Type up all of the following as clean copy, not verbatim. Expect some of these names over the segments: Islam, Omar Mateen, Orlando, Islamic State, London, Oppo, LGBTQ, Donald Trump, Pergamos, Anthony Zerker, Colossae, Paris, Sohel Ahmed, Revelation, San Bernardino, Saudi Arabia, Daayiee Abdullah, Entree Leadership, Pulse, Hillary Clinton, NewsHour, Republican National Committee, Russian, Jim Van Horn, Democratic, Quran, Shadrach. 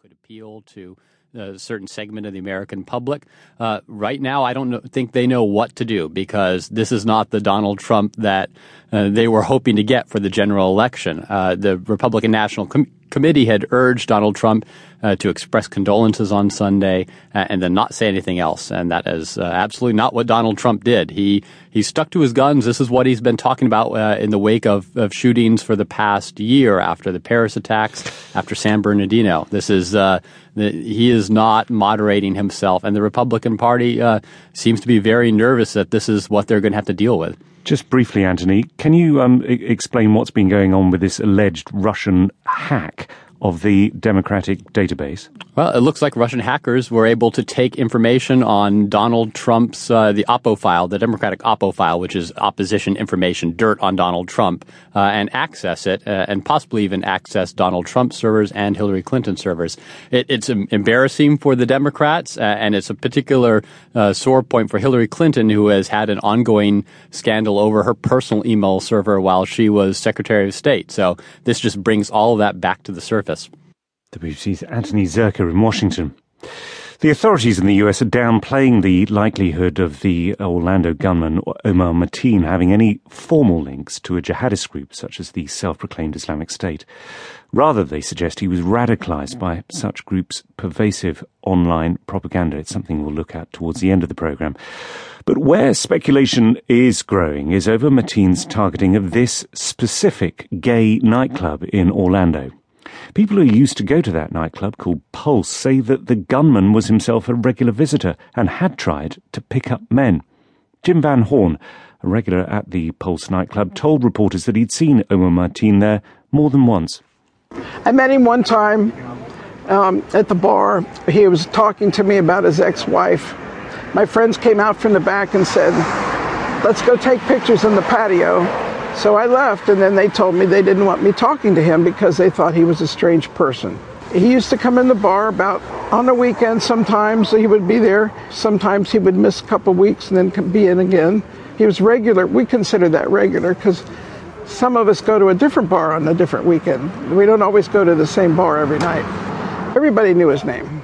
could appeal to a certain segment of the American public. Right now, I don't think they know what to do, because this is not the Donald Trump that they were hoping to get for the general election. The Republican National Committee had urged Donald Trump to express condolences on Sunday and then not say anything else. And that is absolutely not what Donald Trump did. He stuck to his guns. This is what he's been talking about in the wake of shootings for the past year, after the Paris attacks, after San Bernardino. This is he is not moderating himself. And the Republican Party seems to be very nervous that this is what they're going to have to deal with. Just briefly, Anthony, can you explain what's been going on with this alleged Russian hack of the Democratic database? Well, it looks like Russian hackers were able to take information on Donald Trump's, the Oppo file, the Democratic Oppo file, which is opposition information, dirt on Donald Trump, and access it, and possibly even access Donald Trump servers and Hillary Clinton servers. It's embarrassing for the Democrats, and it's a particular sore point for Hillary Clinton, who has had an ongoing scandal over her personal email server while she was Secretary of State. So this just brings all of that back to the surface. WBC's Anthony Zerker in Washington. The authorities in the US are downplaying the likelihood of the Orlando gunman Omar Mateen having any formal links to a jihadist group such as the self-proclaimed Islamic State. Rather, they suggest he was radicalized by such groups' pervasive online propaganda. It's something we'll look at towards the end of the program. But where speculation is growing is over Mateen's targeting of this specific gay nightclub in Orlando. People who used to go to that nightclub called Pulse say that the gunman was himself a regular visitor and had tried to pick up men. Jim Van Horn, a regular at the Pulse nightclub, told reporters that he'd seen Omar Mateen there more than once. I met him one time at the bar. He was talking to me about his ex-wife. My friends came out from the back and said, "Let's go take pictures in the patio." So I left, and then they told me they didn't want me talking to him because they thought he was a strange person. He used to come in the bar about on the weekend. Sometimes he would be there. Sometimes he would miss a couple weeks and then be in again. He was regular. We consider that regular because some of us go to a different bar on a different weekend. We don't always go to the same bar every night. Everybody knew his name,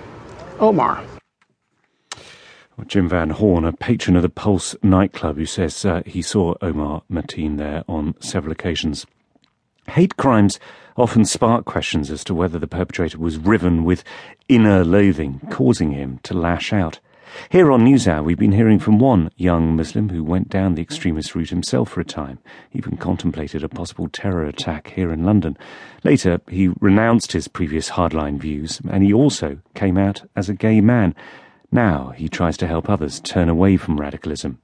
Omar. Well, Jim Van Horn, a patron of the Pulse nightclub, who says he saw Omar Mateen there on several occasions. Hate crimes often spark questions as to whether the perpetrator was riven with inner loathing, causing him to lash out. Here on NewsHour, we've been hearing from one young Muslim who went down the extremist route himself for a time, even contemplated a possible terror attack here in London. Later, he renounced his previous hardline views, and he also came out as a gay man. Now he tries to help others turn away from radicalism.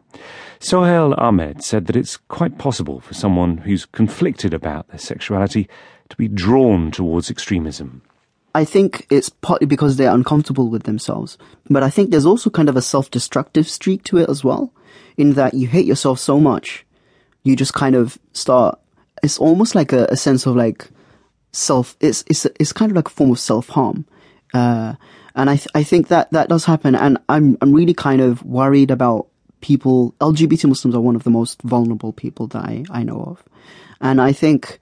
Sohel Ahmed said that it's quite possible for someone who's conflicted about their sexuality to be drawn towards extremism. I think it's partly because they're uncomfortable with themselves. But I think there's also kind of a self-destructive streak to it as well, in that you hate yourself so much, you just kind of start... It's almost like a sense of like self... It's kind of like a form of self-harm. And I think that does happen, and I'm really kind of worried about people. LGBT Muslims are one of the most vulnerable people that I know of, and I think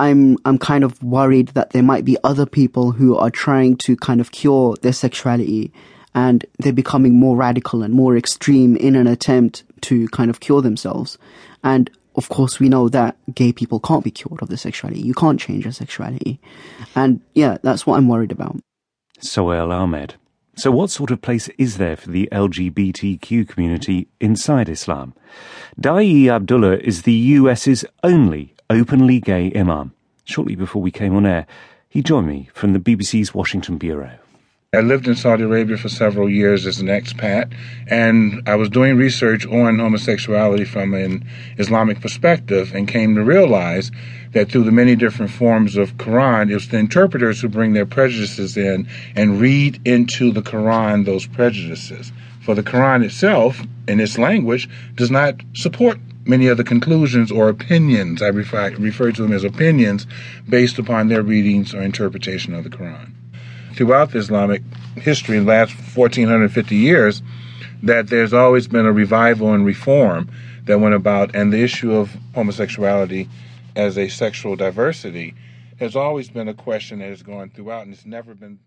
I'm kind of worried that there might be other people who are trying to kind of cure their sexuality, and they're becoming more radical and more extreme in an attempt to kind of cure themselves. And of course, we know that gay people can't be cured of their sexuality. You can't change your sexuality, and yeah, that's what I'm worried about. Sohel Ahmed. So what sort of place is there for the LGBTQ community inside Islam? Daayiee Abdullah is the US's only openly gay imam. Shortly before we came on air, he joined me from the BBC's Washington Bureau. I lived in Saudi Arabia for several years as an expat, and I was doing research on homosexuality from an Islamic perspective and came to realize that through the many different forms of Quran, it's the interpreters who bring their prejudices in and read into the Quran those prejudices. For the Quran itself, in its language, does not support many of the conclusions or opinions. I refer to them as opinions based upon their readings or interpretation of the Quran. Throughout Islamic history, in the last 1,450 years, that there's always been a revival and reform that went about, and the issue of homosexuality as a sexual diversity has always been a question that has gone throughout, and it's never been...